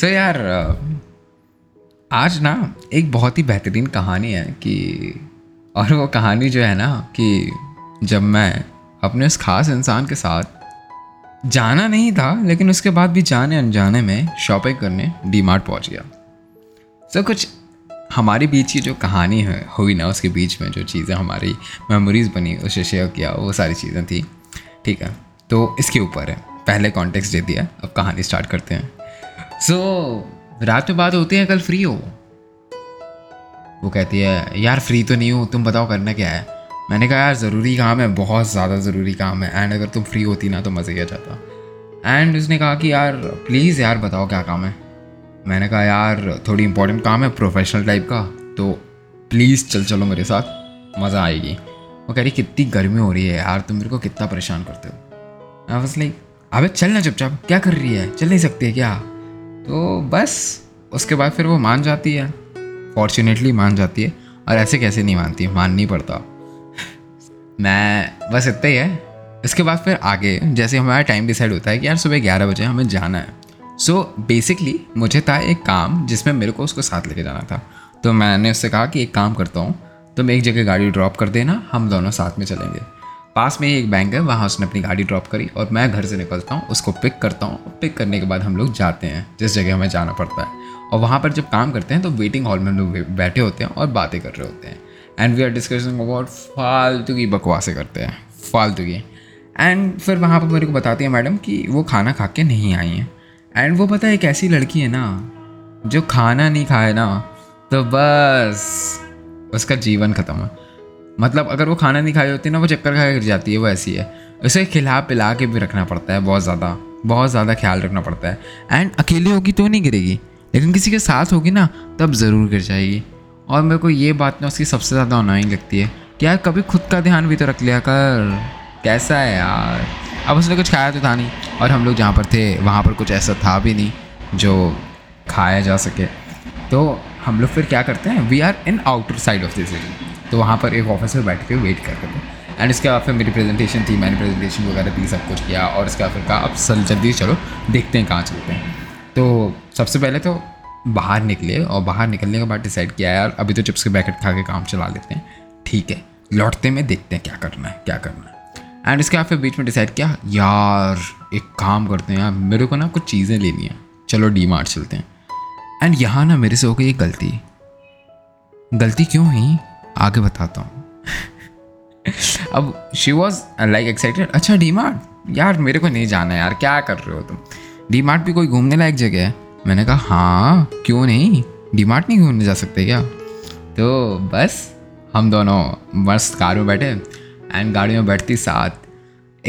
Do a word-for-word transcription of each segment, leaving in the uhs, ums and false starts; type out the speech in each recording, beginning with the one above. तो यार आज ना एक बहुत ही बेहतरीन कहानी है कि, और वो कहानी जो है ना कि जब मैं अपने उस ख़ास इंसान के साथ जाना नहीं था लेकिन उसके बाद भी जाने अनजाने में शॉपिंग करने डीमार्ट पहुंच गया। तो कुछ हमारे बीच की जो कहानी है हुई ना, उसके बीच में जो चीज़ें हमारी मेमोरीज़ बनी उसे शेयर किया, वो सारी चीज़ें थी। ठीक है, तो इसके ऊपर है, पहले कॉन्टेक्स्ट दे दिया, अब कहानी स्टार्ट करते हैं। सो so, रात में बात होती है, कल फ्री हो? वो कहती है यार फ्री तो नहीं हो, तुम बताओ करना क्या है। मैंने कहा यार ज़रूरी काम है, बहुत ज़्यादा ज़रूरी काम है, एंड अगर तुम फ्री होती ना तो मज़े ही आ जाता। एंड उसने कहा कि यार प्लीज़ यार बताओ क्या काम है। मैंने कहा यार थोड़ी इंपॉर्टेंट काम है, प्रोफेशनल टाइप का, तो प्लीज़ चल चलो मेरे साथ, मज़ा आएगी। वो कह रही कितनी गर्मी हो रही है यार, तुम मेरे को कितना परेशान करते हो। आई वाज लाइक अबे चल ना चुपचाप, क्या कर रही है, चल नहीं सकती क्या? तो बस उसके बाद फिर वो मान जाती है, फॉर्चुनेटली मान जाती है, और ऐसे कैसे नहीं मानती, मान नहीं पड़ता। मैं बस इतना ही है। इसके बाद फिर आगे जैसे हमारा टाइम डिसाइड होता है कि यार सुबह ग्यारह बजे हमें जाना है। सो बेसिकली मुझे था एक काम जिसमें मेरे को उसको साथ लेके जाना था, तो मैंने उससे कहा कि एक काम करता हूँ, तुम एक जगह गाड़ी ड्रॉप कर देना, हम दोनों साथ में चलेंगे। पास में ही एक बैंक है, वहाँ उसने अपनी गाड़ी ड्रॉप करी और मैं घर से निकलता हूँ, उसको पिक करता हूँ। पिक करने के बाद हम लोग जाते हैं जिस जगह हमें जाना पड़ता है, और वहाँ पर जब काम करते हैं तो वेटिंग हॉल में लोग बैठे होते हैं और बातें कर रहे होते हैं। And we are discussing about फालतू की बकवासें करते हैं, फालतू की। एंड फिर वहाँ पर मेरे को बताती है मैडम कि वो खाना खा के नहीं आई हैं। एंड वो पता है एक ऐसी लड़की है ना जो खाना नहीं खाए ना तो बस उसका जीवन ख़त्म है। मतलब अगर वो खाना नहीं खाई होती ना, वो चक्कर खा के गिर जाती है, वो ऐसी है। उसे खिला पिला के भी रखना पड़ता है, बहुत ज़्यादा बहुत ज़्यादा ख्याल रखना पड़ता है। एंड अकेली होगी तो नहीं गिरेगी, लेकिन किसी के साथ होगी ना तब ज़रूर गिर जाएगी। और मेरे को ये बात ना उसकी सबसे ज़्यादा अननोइंग लगती है कि यार कभी खुद का ध्यान भी तो रख लिया कर, कैसा है यार। अब उसने कुछ खाया तो था नहीं, और हम लोग जहाँ पर थे वहाँ पर कुछ ऐसा था भी नहीं जो खाया जा सके। तो हम लोग फिर क्या करते हैं, we are in outer side of the city, तो वहाँ पर एक ऑफिस में बैठ के वेट करते थे। एंड उसके बाद फिर मेरी प्रेजेंटेशन थी, मैंने प्रेजेंटेशन वगैरह भी सब कुछ किया, और उसके बाद फिर कहा अब सल जल्दी चलो देखते हैं कहाँ चलते हैं। तो सबसे पहले तो बाहर निकले, और बाहर निकलने के बाद डिसाइड किया यार अभी तो चिप्स के पैकेट खा के काम चला लेते हैं, ठीक है, लौटते में देखते हैं क्या करना है क्या करना है। एंड उसके बाद फिर बीच में डिसाइड किया यार एक काम करते हैं यार, मेरे को ना कुछ चीज़ें लेनी है, चलो डीमार्ट चलते हैं। एंड यहाँ ना मेरे से हो गई एक गलती। गलती क्यों हुई आगे बताता हूँ। अब शी वॉज लाइक एक्साइटेड, अच्छा डीमार्ट, यार मेरे को नहीं जाना यार, क्या कर रहे हो तुम, डीमार्ट भी कोई घूमने लायक जगह है। मैंने कहा हाँ क्यों नहीं, डीमार्ट नहीं घूमने जा सकते क्या? तो बस हम दोनों बस कार में बैठे। एंड गाड़ी में बैठती साथ,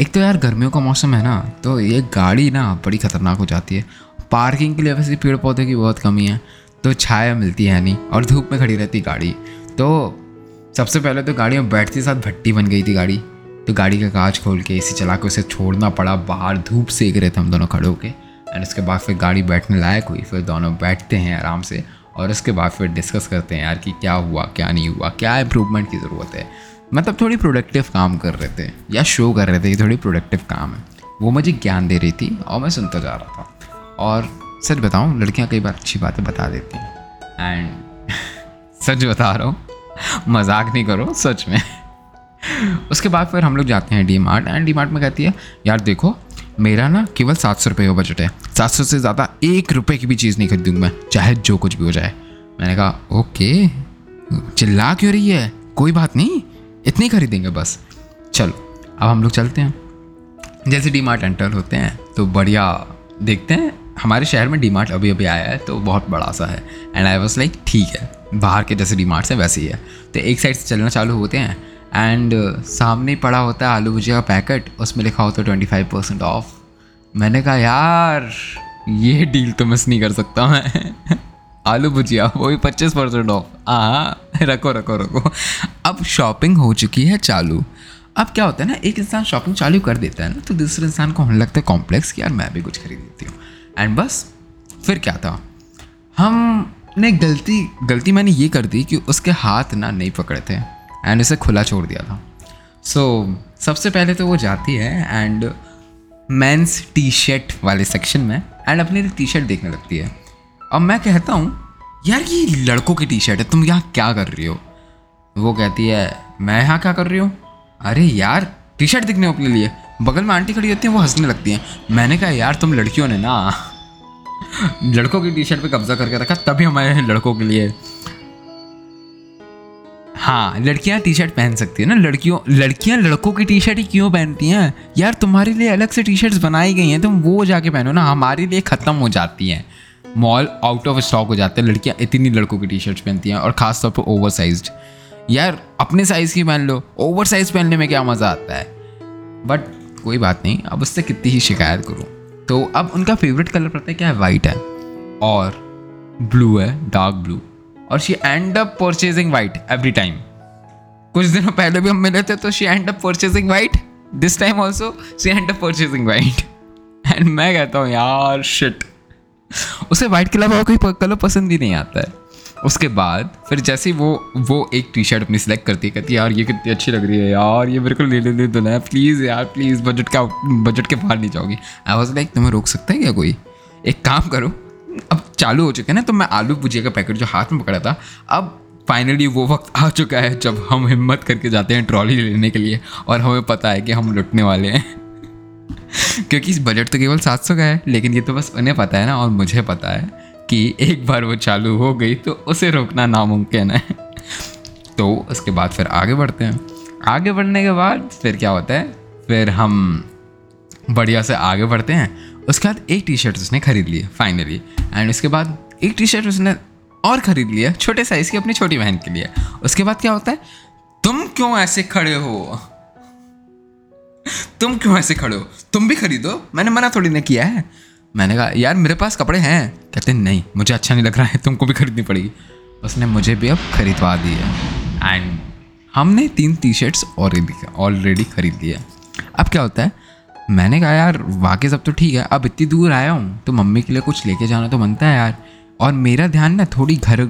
एक तो यार गर्मियों का मौसम है ना तो ये गाड़ी ना बड़ी ख़तरनाक हो जाती है। पार्किंग के लिए वैसे पेड़ पौधे की बहुत कमी है तो छाया मिलती है नहीं, और धूप में खड़ी रहती गाड़ी। तो सबसे पहले तो गाड़ी में बैठते साथ भट्टी बन गई थी गाड़ी, तो गाड़ी का कांच खोल के एसी चला के उसे छोड़ना पड़ा बाहर, धूप सेक रहे थे हम दोनों खड़े होके। एंड उसके बाद फिर गाड़ी बैठने लायक हुई, फिर दोनों बैठते हैं आराम से, और उसके बाद फिर डिस्कस करते हैं यार कि क्या हुआ क्या नहीं हुआ, क्या इम्प्रूवमेंट की ज़रूरत है। मतलब थोड़ी प्रोडक्टिव काम कर रहे थे या शो कर रहे थे कि थोड़ी प्रोडक्टिव काम है। वो मुझे ज्ञान दे रही थी और मैं सुनता जा रहा था। और सच बताऊँ, लड़कियाँ कई बार अच्छी बातें बता देती हैं, एंड सच बता रहा हूँ, मजाक नहीं करो, सच में। उसके बाद फिर हम लोग जाते हैं डीमार्ट। एंड डीमार्ट में कहती है यार देखो मेरा ना केवल सात सौ रुपये का बजट है, सात सौ से ज़्यादा एक रुपये की भी चीज़ नहीं खरीदूंगी मैं, चाहे जो कुछ भी हो जाए। मैंने कहा ओके, चिल्ला क्यों रही है, कोई बात नहीं, इतनी खरीदेंगे बस, चलो। अब हम लोग चलते हैं। जैसे डीमार्ट एंटर होते हैं तो बढ़िया देखते हैं, हमारे शहर में डीमार्ट अभी अभी आया है तो बहुत बड़ा सा है। एंड आई वाज लाइक ठीक है, बाहर के जैसे डीमार्ट है वैसे ही है। तो एक साइड से चलना चालू होते हैं, एंड सामने पड़ा होता है आलू भुजिया का पैकेट, उसमें लिखा होता है ट्वेंटी फाइव परसेंट ऑफ। मैंने कहा यार ये डील तो मिस नहीं कर सकता मैं, आलू भुजिया वो भी पच्चीस परसेंट ऑफ, हाँ रखो रखो रखो। अब शॉपिंग हो चुकी है चालू। अब क्या होता है ना, एक इंसान शॉपिंग चालू कर देता है ना तो दूसरे इंसान को होने लगता है कॉम्प्लेक्स कि यार मैं भी कुछ खरीद लेती हूँ। एंड बस फिर क्या था, हमने गलती गलती मैंने ये कर दी कि उसके हाथ ना नहीं पकड़े थे एंड उसे खुला छोड़ दिया था। सो so, सबसे पहले तो वो जाती है एंड मेंस टी शर्ट वाले सेक्शन में एंड अपनी टी शर्ट देखने लगती है। अब मैं कहता हूँ यार ये लड़कों की टी शर्ट है, तुम यहाँ क्या कर रही हो? वो कहती है मैं यहाँ क्या कर रही हूँ? अरे यार टी शर्ट दिखने अपने लिए। बगल में आंटी खड़ी होती है, वो हंसने लगती हैं। मैंने कहा यार तुम लड़कियों ने ना लड़कों की टी शर्ट पे कब्जा करके रखा, तभी हमारे लड़कों के लिए। हाँ लड़कियाँ टी शर्ट पहन सकती है ना, लड़कियों लड़कियाँ लड़कों की टी शर्ट ही क्यों पहनती हैं यार? तुम्हारे लिए अलग से टी शर्ट्स बनाई गई हैं, तुम वो जाके पहनो ना, हमारे लिए ख़त्म हो जाती हैं। मॉल आउट ऑफ स्टॉक हो जाते हैं, लड़कियाँ इतनी लड़कों की टी शर्ट्स पहनती हैं, और ख़ासतौर पर ओवर साइज। यार अपने साइज़ की पहन लो, ओवर साइज पहनने में क्या मज़ा आता है। बट कोई बात नहीं, अब उससे कितनी ही शिकायत करूँ। तो अब उनका फेवरेट कलर पता है क्या है? वाइट है और ब्लू है, डार्क ब्लू। और she end up purchasing white every time. कुछ दिनों पहले भी हम मिले थे तो she end up purchasing white, this time also she end up purchasing white. And मैं कहता हूँ यार शिट, उसे वाइट के अलावा कोई कलर पसंद भी नहीं आता है। उसके बाद फिर जैसे ही वो वो एक टी शर्ट अपनी सिलेक्ट करती है, कहती है यार ये कितनी अच्छी लग रही है यार, ये बिल्कुल ले ले दो ना प्लीज़ यार प्लीज़, बजट का बजट के बाहर नहीं जाओगी। आई वॉज लाइक तुम्हें रोक सकता है क्या कोई? एक काम करो, अब चालू हो चुके हैं ना, तो मैं आलू भुजिया का पैकेट जो हाथ में पकड़ा था, अब फाइनली वो वक्त आ चुका है जब हम हिम्मत करके जाते हैं ट्रॉली लेने के लिए, और हमें पता है कि हम लुटने वाले हैं क्योंकि इस बजट तो केवल सात सौ का है। लेकिन ये तो बस उन्हें पता है ना, और मुझे पता है कि एक बार वो चालू हो गई तो उसे रोकना नामुमकिन है। तो उसके बाद फिर आगे बढ़ते हैं। आगे बढ़ने के बाद फिर क्या होता है, फिर हम बढ़िया से आगे बढ़ते हैं। उसके बाद एक टी शर्ट उसने ख़रीद ली फाइनली, एंड उसके बाद एक टी शर्ट उसने और ख़रीद लिया छोटे साइज़ की अपनी छोटी बहन के लिए। उसके बाद क्या होता है, तुम क्यों ऐसे खड़े हो, तुम क्यों ऐसे खड़े हो, तुम भी खरीदो, मैंने मना थोड़ी ना किया है। मैंने कहा यार मेरे पास कपड़े हैं। कहते नहीं मुझे अच्छा नहीं लग रहा है, तुमको भी खरीदनी पड़ेगी। उसने मुझे भी अब खरीदवा दी है, एंड हमने तीन टी शर्ट्स ऑलरेडी ऑलरेडी खरीद ली है। अब क्या होता है, मैंने कहा यार वाकई सब तो ठीक है, अब इतनी दूर आया हूँ तो मम्मी के लिए कुछ लेके जाना तो बनता है यार। और मेरा ध्यान ना थोड़ी घर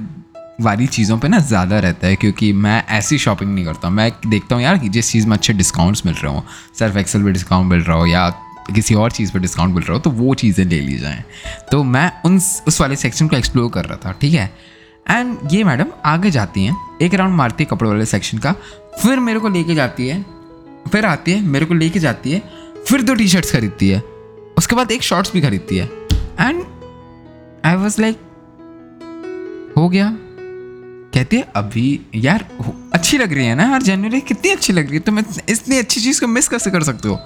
वाली चीज़ों पे ना ज़्यादा रहता है, क्योंकि मैं ऐसी शॉपिंग नहीं करता। मैं देखता हूँ यार कि जिस चीज़ में अच्छे डिस्काउंट्स मिल रहे हो, सर्फ एक्सेल पे डिस्काउंट मिल रहा हो या किसी और चीज़ पर डिस्काउंट मिल रहा हो, तो वो चीज़ें ले ली जाएँ। तो मैं उन उस वाले सेक्शन को एक्सप्लोर कर रहा था, ठीक है। एंड ये मैडम आगे जाती हैं, एक राउंड मारती है कपड़ों वाले सेक्शन का, फिर मेरे को लेके जाती है, फिर आती है मेरे को लेके जाती है, फिर दो टी शर्ट्स खरीदती है, उसके बाद एक शॉर्ट्स भी खरीदती है। एंड आई वॉज लाइक हो गया। कहती है अभी यार अच्छी लग रही है ना यार, जनरली कितनी अच्छी लग रही है, तुम इतनी अच्छी चीज़ को मिस कैसे कर सकते हो?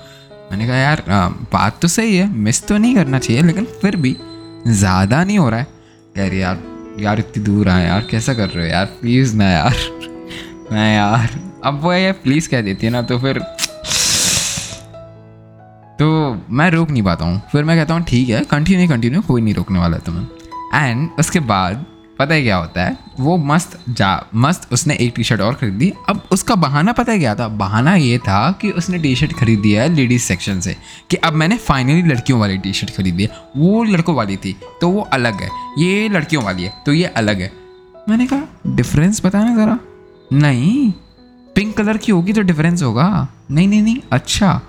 मैंने कहा यार आ, बात तो सही है, मिस तो नहीं करना चाहिए, लेकिन फिर भी ज़्यादा नहीं हो रहा है। कह रही यार यार इतनी दूर आए यार, कैसा कर रहे हो यार, प्लीज़ ना यार मैं यार, अब वो यार प्लीज़ कह देती है ना, तो फिर तो मैं रोक नहीं पाता हूँ। फिर मैं कहता हूँ ठीक है कंटिन्यू कंटिन्यू, कोई नहीं रोकने वाला तुम्हें। एंड उसके बाद पता है क्या होता है, वो मस्त जा मस्त उसने एक टी शर्ट और खरीदी। अब उसका बहाना पता है क्या था, बहाना ये था कि उसने टी शर्ट खरीदी है लेडीज़ सेक्शन से, कि अब मैंने फाइनली लड़कियों वाली टी शर्ट खरीदी है। वो लड़कों वाली थी तो वो अलग है, ये लड़कियों वाली है तो ये अलग है। मैंने कहा डिफरेंस बताना ज़रा। नहीं पिंक कलर की होगी तो डिफरेंस होगा। नहीं नहीं नहीं अच्छा,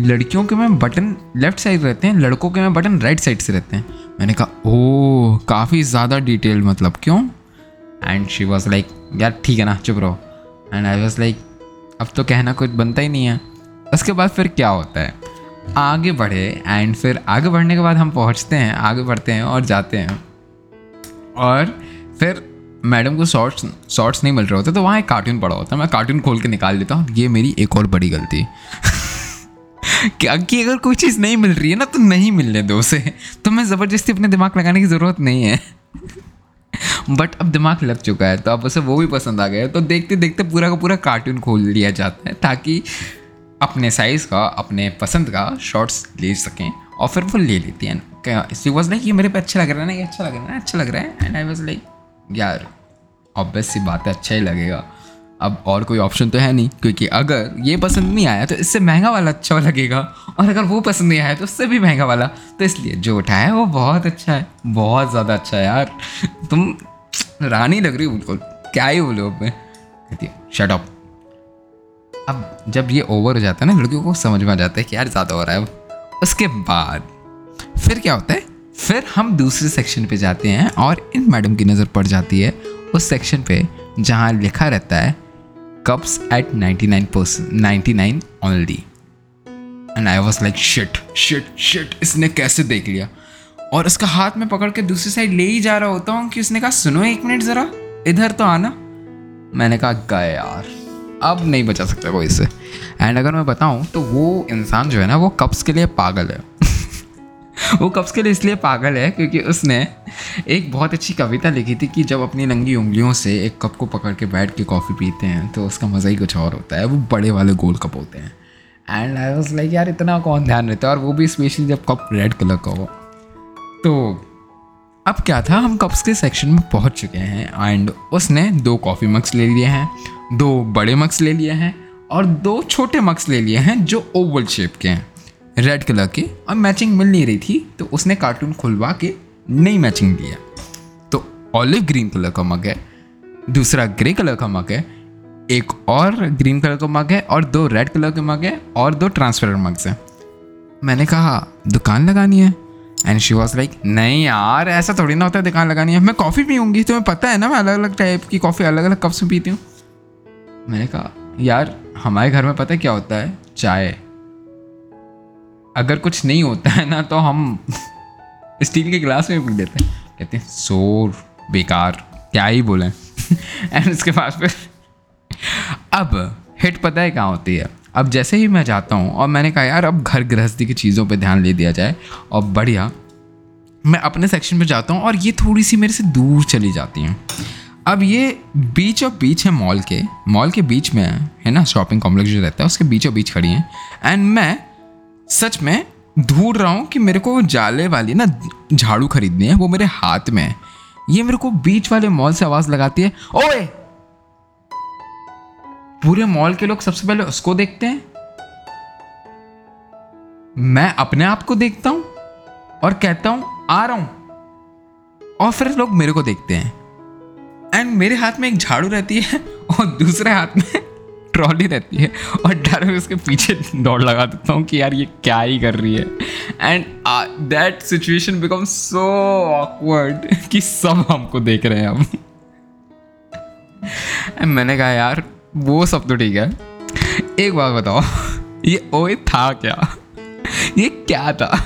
लड़कियों के में बटन लेफ़्ट साइड रहते हैं, लड़कों के में बटन राइट साइड से रहते हैं। मैंने कहा ओह काफ़ी ज़्यादा डिटेल, मतलब क्यों? एंड शी वॉज लाइक यार ठीक है ना चुप रहो। एंड आई वॉज लाइक अब तो कहना कुछ बनता ही नहीं है। उसके बाद फिर क्या होता है, आगे बढ़े, एंड फिर आगे बढ़ने के बाद हम पहुँचते हैं, आगे बढ़ते हैं और जाते हैं। और फिर मैडम को शॉर्ट्स शॉर्ट्स नहीं मिल रहे होते, तो वहाँ एक कार्टून पड़ा होता है, मैं कार्टून खोल के निकाल देता हूँ। ये मेरी एक और बड़ी गलती कि अगर कोई चीज़ नहीं मिल रही है ना तो नहीं मिलने दो उसे, तो मैं ज़बरदस्ती अपने दिमाग लगाने की ज़रूरत नहीं है। बट अब दिमाग लग चुका है तो अब उसे वो भी पसंद आ गया, तो देखते देखते पूरा का पूरा कार्टून खोल लिया जाता है, ताकि अपने साइज़ का अपने पसंद का शॉर्ट्स ले सकें। और फिर वो ले लेती है। शी वॉज लाइक ये मेरे पे अच्छा लग रहा है ना, ये अच्छा लग रहा है, अच्छा लग रहा है। एंड आई वॉज लाइक यार ऑब्वियस सी बात है अच्छा ही लगेगा, अब और कोई ऑप्शन तो है नहीं, क्योंकि अगर ये पसंद नहीं आया तो इससे महंगा वाला अच्छा लगेगा, और अगर वो पसंद नहीं आया तो उससे भी महंगा वाला। तो इसलिए जो उठाया वो बहुत अच्छा है, बहुत ज़्यादा अच्छा है यार, तुम रानी लग रही हो बिल्कुल, क्या ही बोलो। अब मैं कहती हूँ शट अप। अब जब ये ओवर हो जाता है ना, लड़कियों को समझ में आ जाता है कि यार ज़्यादा हो रहा है। उसके बाद फिर क्या होता है, फिर हम दूसरे सेक्शन पे जाते हैं और इन मैडम की नज़र पड़ जाती है उस सेक्शन पे जहाँ लिखा रहता है cups at ninety nine percent, ninety nine only. And I was like shit shit shit, इसने कैसे देख लिया। और उसका हाथ में पकड़ के दूसरी साइड ले ही जा रहा होता हूँ कि उसने कहा सुनो एक मिनट ज़रा इधर तो आना। मैंने कहा गए यार, अब नहीं बचा सकता कोई इससे। एंड अगर मैं बताऊं तो वो इंसान जो है ना वो कप्स के लिए पागल है। वो कप्स के लिए इसलिए पागल है क्योंकि उसने एक बहुत अच्छी कविता लिखी थी कि जब अपनी नंगी उंगलियों से एक कप को पकड़ के बैठ के कॉफ़ी पीते हैं तो उसका मज़ा ही कुछ और होता है। वो बड़े वाले गोल कप होते हैं। एंड आई वाज लाइक यार इतना कौन ध्यान रहता है, और वो भी स्पेशली जब कप रेड कलर का हो। तो अब क्या था, हम कप्स के सेक्शन में पहुंच चुके हैं एंड उसने दो कॉफ़ी मग्स ले लिए हैं, दो बड़े मग्स ले लिए हैं और दो छोटे मग्स ले लिए हैं जो ओवल शेप के हैं, रेड कलर के, और मैचिंग मिल नहीं रही थी तो उसने कार्टून खुलवा के नई मैचिंग दिया। तो ऑलिव ग्रीन कलर का मग है, दूसरा ग्रे कलर का मग है, एक और ग्रीन कलर का मग है और दो रेड कलर के मग है और दो ट्रांसपेरेंट मग्स हैं। मैंने कहा दुकान लगानी है। एंड शी वॉज लाइक नहीं यार ऐसा थोड़ी ना होता है दुकान लगानी है, मैं कॉफ़ी पीऊँगी, तुम्हें पता है ना मैं अलग अलग टाइप की कॉफ़ी अलग अलग कप्स में पीती हूँ। मैंने कहा यार हमारे घर में पता है क्या होता है, चाय, अगर कुछ नहीं होता है ना तो हम स्टील के गिलास में पी लेते हैं। कहते हैं शोर बेकार क्या ही बोलें। एंड उसके बाद फिर अब हिट पता है कहाँ होती है। अब जैसे ही मैं जाता हूँ और मैंने कहा यार अब घर गृहस्थी की चीज़ों पे ध्यान ले दिया जाए, और बढ़िया मैं अपने सेक्शन में जाता हूँ और ये थोड़ी सी मेरे से दूर चली जाती हैं। अब ये बीच और बीच है मॉल के, मॉल के बीच में है, है ना, शॉपिंग कॉम्प्लेक्स जो रहता है उसके बीच और बीच खड़ी हैं। एंड मैं सच में ढूंढ रहा हूँ कि मेरे को जाले वाली ना झाड़ू खरीदनी है, वो मेरे हाथ में है। ये मेरे को बीच वाले मॉल से आवाज़ लगाती है ओए। पूरे मॉल के लोग सबसे पहले उसको देखते हैं, मैं अपने आप को देखता हूं और कहता हूं आ रहा हूं, और फिर लोग मेरे को देखते हैं। एंड मेरे हाथ में एक झाड़ू रहती है और दूसरे हाथ में ट्रॉली रहती है, और डर में उसके पीछे दौड़ लगा देता हूं कि यार ये क्या ही कर रही है। And that situation become so awkward कि सब हमको देख रहे हैं अब। एंड मैंने कहा यार वो सब तो ठीक है, एक बात बताओ ये ओए था क्या, ये क्या था।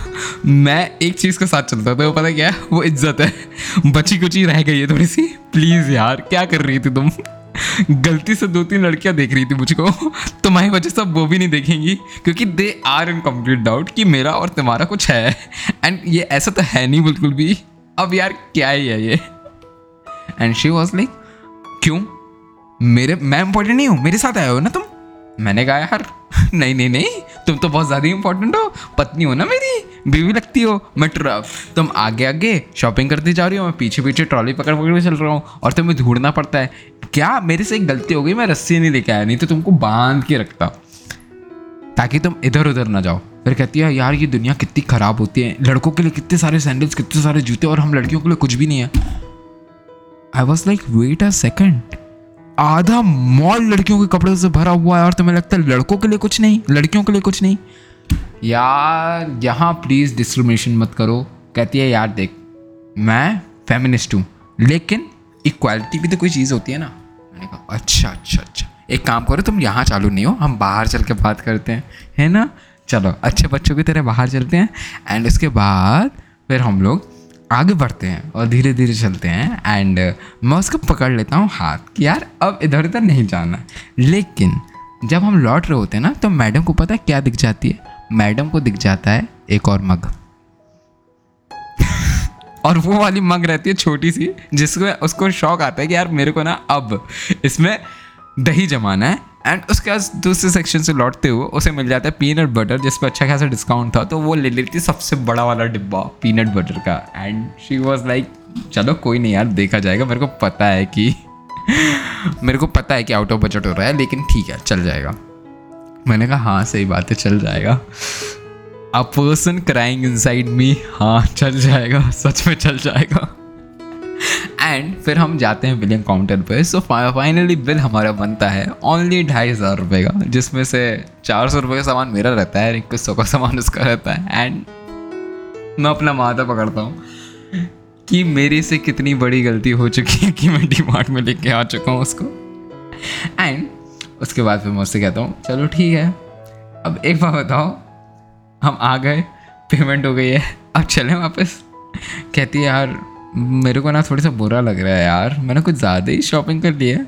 मैं एक चीज़ के साथ चलता था, वो पता क्या है, वो इज्जत है, बची कुची रह गई है थोड़ी सी। प्लीज़ यार क्या कर रही थी तुम, गलती से दो तीन लड़कियां देख रही थी मुझको, तुम्हारी वजह से वो भी नहीं देखेंगी क्योंकि they are in complete doubt कि मेरा और तुम्हारा कुछ है। एंड ये ऐसा तो है नहीं बिल्कुल भी, अब यार क्या ही है ये। एंड शी वॉज लाइक क्यों मेरे, मैं इम्पोर्टेंट नहीं हूँ, मेरे साथ आए हो ना तुम। मैंने कहा यार नहीं नहीं नहीं तुम तो बहुत ज़्यादा इंपॉर्टेंट हो, पत्नी हो ना मेरी, बीवी लगती हो। मैं ट्रफ तुम आगे आगे शॉपिंग करती जा रही हो, मैं पीछे पीछे ट्रॉली पकड़ पकड़ के चल रहा हूँ और तुम्हें ढूंढना पड़ता है क्या। मेरे से एक गलती हो गई, मैं रस्सी नहीं लेके आया, नहीं तो तुमको बांध के रखता ताकि तुम इधर उधर ना जाओ। फिर कहती है यार ये दुनिया कितनी ख़राब होती है, लड़कों के लिए कितने सारे सैंडल्स कितने सारे जूते और हम लड़कियों के लिए कुछ भी नहीं है। I was like wait a second, आधा मॉल लड़कियों के कपड़ों से भरा हुआ है और तुम्हें लगता है लड़कों के लिए कुछ नहीं, लड़कियों के लिए कुछ नहीं। यार यहाँ प्लीज़ डिस्क्रिमिनेशन मत करो। कहती है यार देख मैं फेमिनिस्ट हूँ लेकिन इक्वालिटी भी तो कोई चीज़ होती है ना। मैंने कहा अच्छा अच्छा अच्छा एक काम करो तुम यहाँ चालू नहीं हो, हम बाहर चल के बात करते हैं, है ना, चलो अच्छे बच्चों की तरह बाहर चलते हैं। एंड उसके बाद फिर हम लोग आगे बढ़ते हैं और धीरे धीरे चलते हैं। एंड मैं उसको पकड़ लेता हूँ हाथ कि यार अब इधर उधर नहीं जाना। लेकिन जब हम लौट रहे होते हैं ना तो मैडम को पता है क्या दिख जाती है, मैडम को दिख जाता है एक और मग। और वो वाली मग रहती है छोटी सी जिसको उसको शौक आता है कि यार मेरे को ना अब इसमें दही जमाना है। एंड उसके बाद दूसरे सेक्शन से लौटते हुए उसे मिल जाता है पीनट बटर जिस पर अच्छा खासा डिस्काउंट था, तो वो ले लेती है सबसे बड़ा वाला डिब्बा पीनट बटर का। एंड शी वाज लाइक चलो कोई नहीं यार देखा जाएगा, मेरे को पता है कि मेरे को पता है कि आउट ऑफ बजट हो रहा है लेकिन ठीक है चल जाएगा। मैंने कहा हाँ सही बात है चल जाएगा। A person crying inside me, हाँ चल जाएगा, सच में चल जाएगा। एंड फिर हम जाते हैं बिलिंग काउंटर पर। सो फाइनली बिल हमारा बनता है ओनली ढाई हज़ार रुपये का, जिसमें से चार सौ रुपये का सामान मेरा रहता है, इक्कीस सौ का सामान उसका रहता है। एंड मैं अपना माथा पकड़ता हूँ कि मेरे से कितनी बड़ी गलती हो चुकी है कि मैं डीमार्ट में लेके आ चुका हूँ उसको। एंड उसके बाद फिर मैं उससे कहता हूँ चलो ठीक है, अब एक बार बताओ हम आ गए, पेमेंट हो गई है, अब चलें वापस। कहती है यार मेरे को ना थोड़ा सा बुरा लग रहा है यार, मैंने कुछ ज़्यादा ही शॉपिंग कर ली है।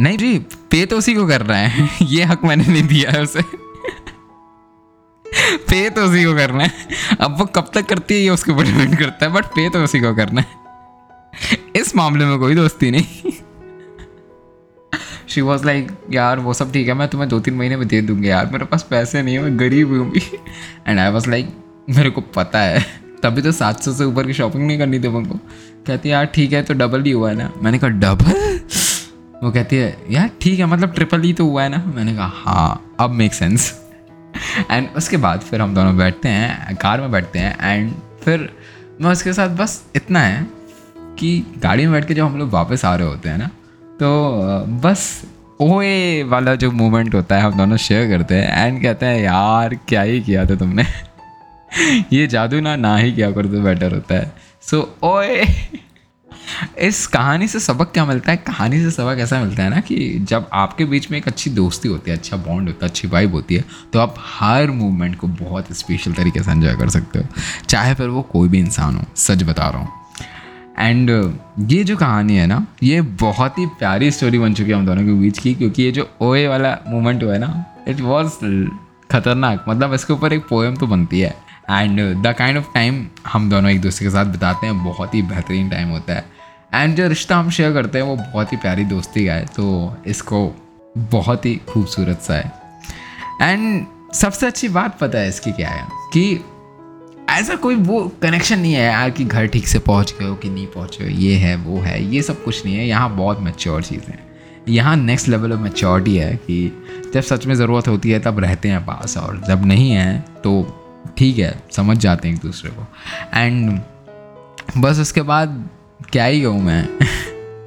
नहीं जी, पे तो उसी को कर रहा है, ये हक मैंने नहीं दिया है उसे पे तो उसी को करना है। अब वो कब तक करती है ये उसके ऊपर डिपेंड करता है, बट पे तो उसी को करना है। इस मामले में कोई दोस्ती नहीं। शी वॉज लाइक यार वो सब ठीक है, मैं तुम्हें दो तीन महीने में दे दूँगी यार, मेरे पास पैसे नहीं है, मैं गरीब हूँ भी। एंड आई वॉज लाइक मेरे को पता है, तभी तो सात सौ से ऊपर की शॉपिंग नहीं करनी थी उनको। कहती है यार ठीक है तो डबल ही हुआ है ना। मैंने कहा डबल? वो कहती है यार ठीक है मतलब ट्रिपल ही तो हुआ है ना। मैंने कहा हाँ अब मेक सेंस। एंड उसके बाद फिर हम दोनों बैठते हैं, कार में बैठते हैं। एंड फिर मैं उसके साथ बस इतना है कि गाड़ी में बैठ के जब हम लोग वापस आ रहे होते हैं ना, तो बस ओए वाला जो मोमेंट होता है हम दोनों शेयर करते हैं। एंड कहते हैं यार क्या ही किया था तुमने ये जादू ना ना ही किया करो तो बेटर होता है। सो so, ओए इस कहानी से सबक क्या मिलता है? कहानी से सबक ऐसा मिलता है ना कि जब आपके बीच में एक अच्छी दोस्ती होती है, अच्छा बॉन्ड होता है, अच्छी वाइब होती है, तो आप हर मूवमेंट को बहुत स्पेशल तरीके से एंजॉय कर सकते हो, चाहे फिर वो कोई भी इंसान हो। सच बता रहा हूँ। एंड ये जो कहानी है ना, ये बहुत ही प्यारी स्टोरी बन चुकी है हम दोनों के बीच की, क्योंकि ये जो ओए वाला मोमेंट हुआ है ना, इट वॉज खतरनाक। मतलब इसके ऊपर एक पोएम तो बनती है। And the kind of time हम दोनों एक दूसरे के साथ बिताते हैं, बहुत ही बेहतरीन टाइम होता है। एंड जो रिश्ता हम शेयर करते हैं वो बहुत ही प्यारी दोस्ती का है, तो इसको बहुत ही खूबसूरत सा है। एंड सबसे अच्छी बात पता है इसकी क्या है कि ऐसा कोई वो कनेक्शन नहीं है यार कि घर ठीक से पहुंच गए हो कि नहीं पहुंचे हो, ये है वो है, ये सब कुछ नहीं है। यहाँ बहुत मैच्योर चीज़ें हैं, यहाँ नेक्स्ट लेवल ऑफ मैच्योरिटी है कि जब सच में ज़रूरत होती है तब रहते हैं पास, और जब नहीं है तो ठीक है, समझ जाते हैं एक दूसरे को। एंड बस उसके बाद क्या ही कहूँ मैं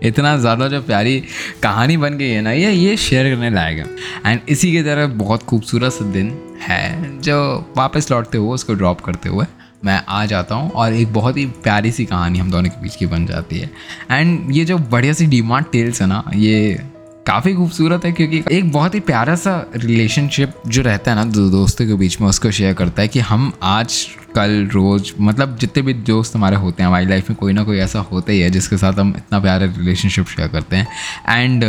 इतना ज़्यादा जो प्यारी कहानी बन गई है ना, ये ये शेयर करने लायक है। एंड इसी की तरह बहुत खूबसूरत सा दिन है जो वापस लौटते हुए उसको ड्रॉप करते हुए मैं आ जाता हूँ, और एक बहुत ही प्यारी सी कहानी हम दोनों के बीच की बन जाती है। एंड ये जो बढ़िया सी डीमार्ट टेल्स है ना, ये काफ़ी खूबसूरत है, क्योंकि एक बहुत ही प्यारा सा रिलेशनशिप जो रहता है ना दो दोस्तों के बीच में, उसको शेयर करता है कि हम आज कल रोज़, मतलब जितने भी दोस्त हमारे होते हैं हमारी लाइफ में, कोई ना कोई ऐसा होता ही है जिसके साथ हम इतना प्यारा रिलेशनशिप शेयर करते हैं। एंड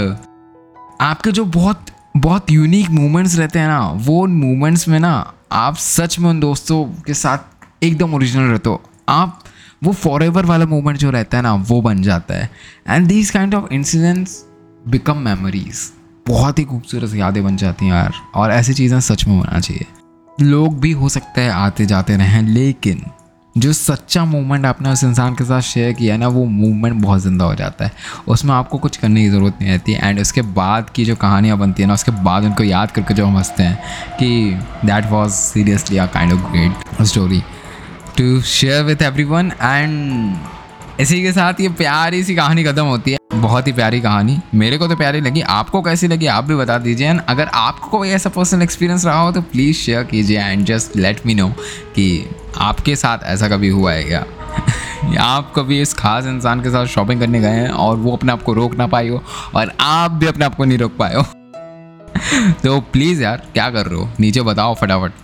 आपके जो बहुत बहुत यूनिक मोमेंट्स रहते हैं ना, वो मोमेंट्स में ना आप सच में उन दोस्तों के साथ एकदम ओरिजिनल रहते हो। आप वो फॉरएवर वाला मोमेंट जो रहता है ना, वो बन जाता है। And these kind of incidents become memories, बहुत ही खूबसूरत यादें बन जाती हैं यार, और ऐसी चीज़ें सच में होना चाहिए। लोग भी हो सकता है आते जाते रहें, लेकिन जो सच्चा मोमेंट आपने उस इंसान के साथ शेयर किया ना, वो मोमेंट बहुत ज़िंदा हो जाता है, उसमें आपको कुछ करने की ज़रूरत नहीं रहती। एंड उसके बाद की जो कहानियाँ बनती हैं ना, उसके बाद उनको याद करके जो हम हंसते हैं कि that was seriously a kind of great story to share with every one. And इसी के साथ ये प्यारी सी कहानी ख़त्म होती है। बहुत ही प्यारी कहानी, मेरे को तो प्यारी लगी, आपको कैसी लगी आप भी बता दीजिए। एंड अगर आपको कोई ऐसा पर्सनल एक्सपीरियंस रहा हो तो प्लीज़ शेयर कीजिए। And just let me know कि आपके साथ ऐसा कभी हुआ है क्या आप कभी इस खास इंसान के साथ शॉपिंग करने गए हैं और वो अपने आप को रोक ना पाई हो, और आप भी अपने आप को नहीं रोक पाए हो तो प्लीज़ यार क्या कर रहे हो, नीचे बताओ फटाफट।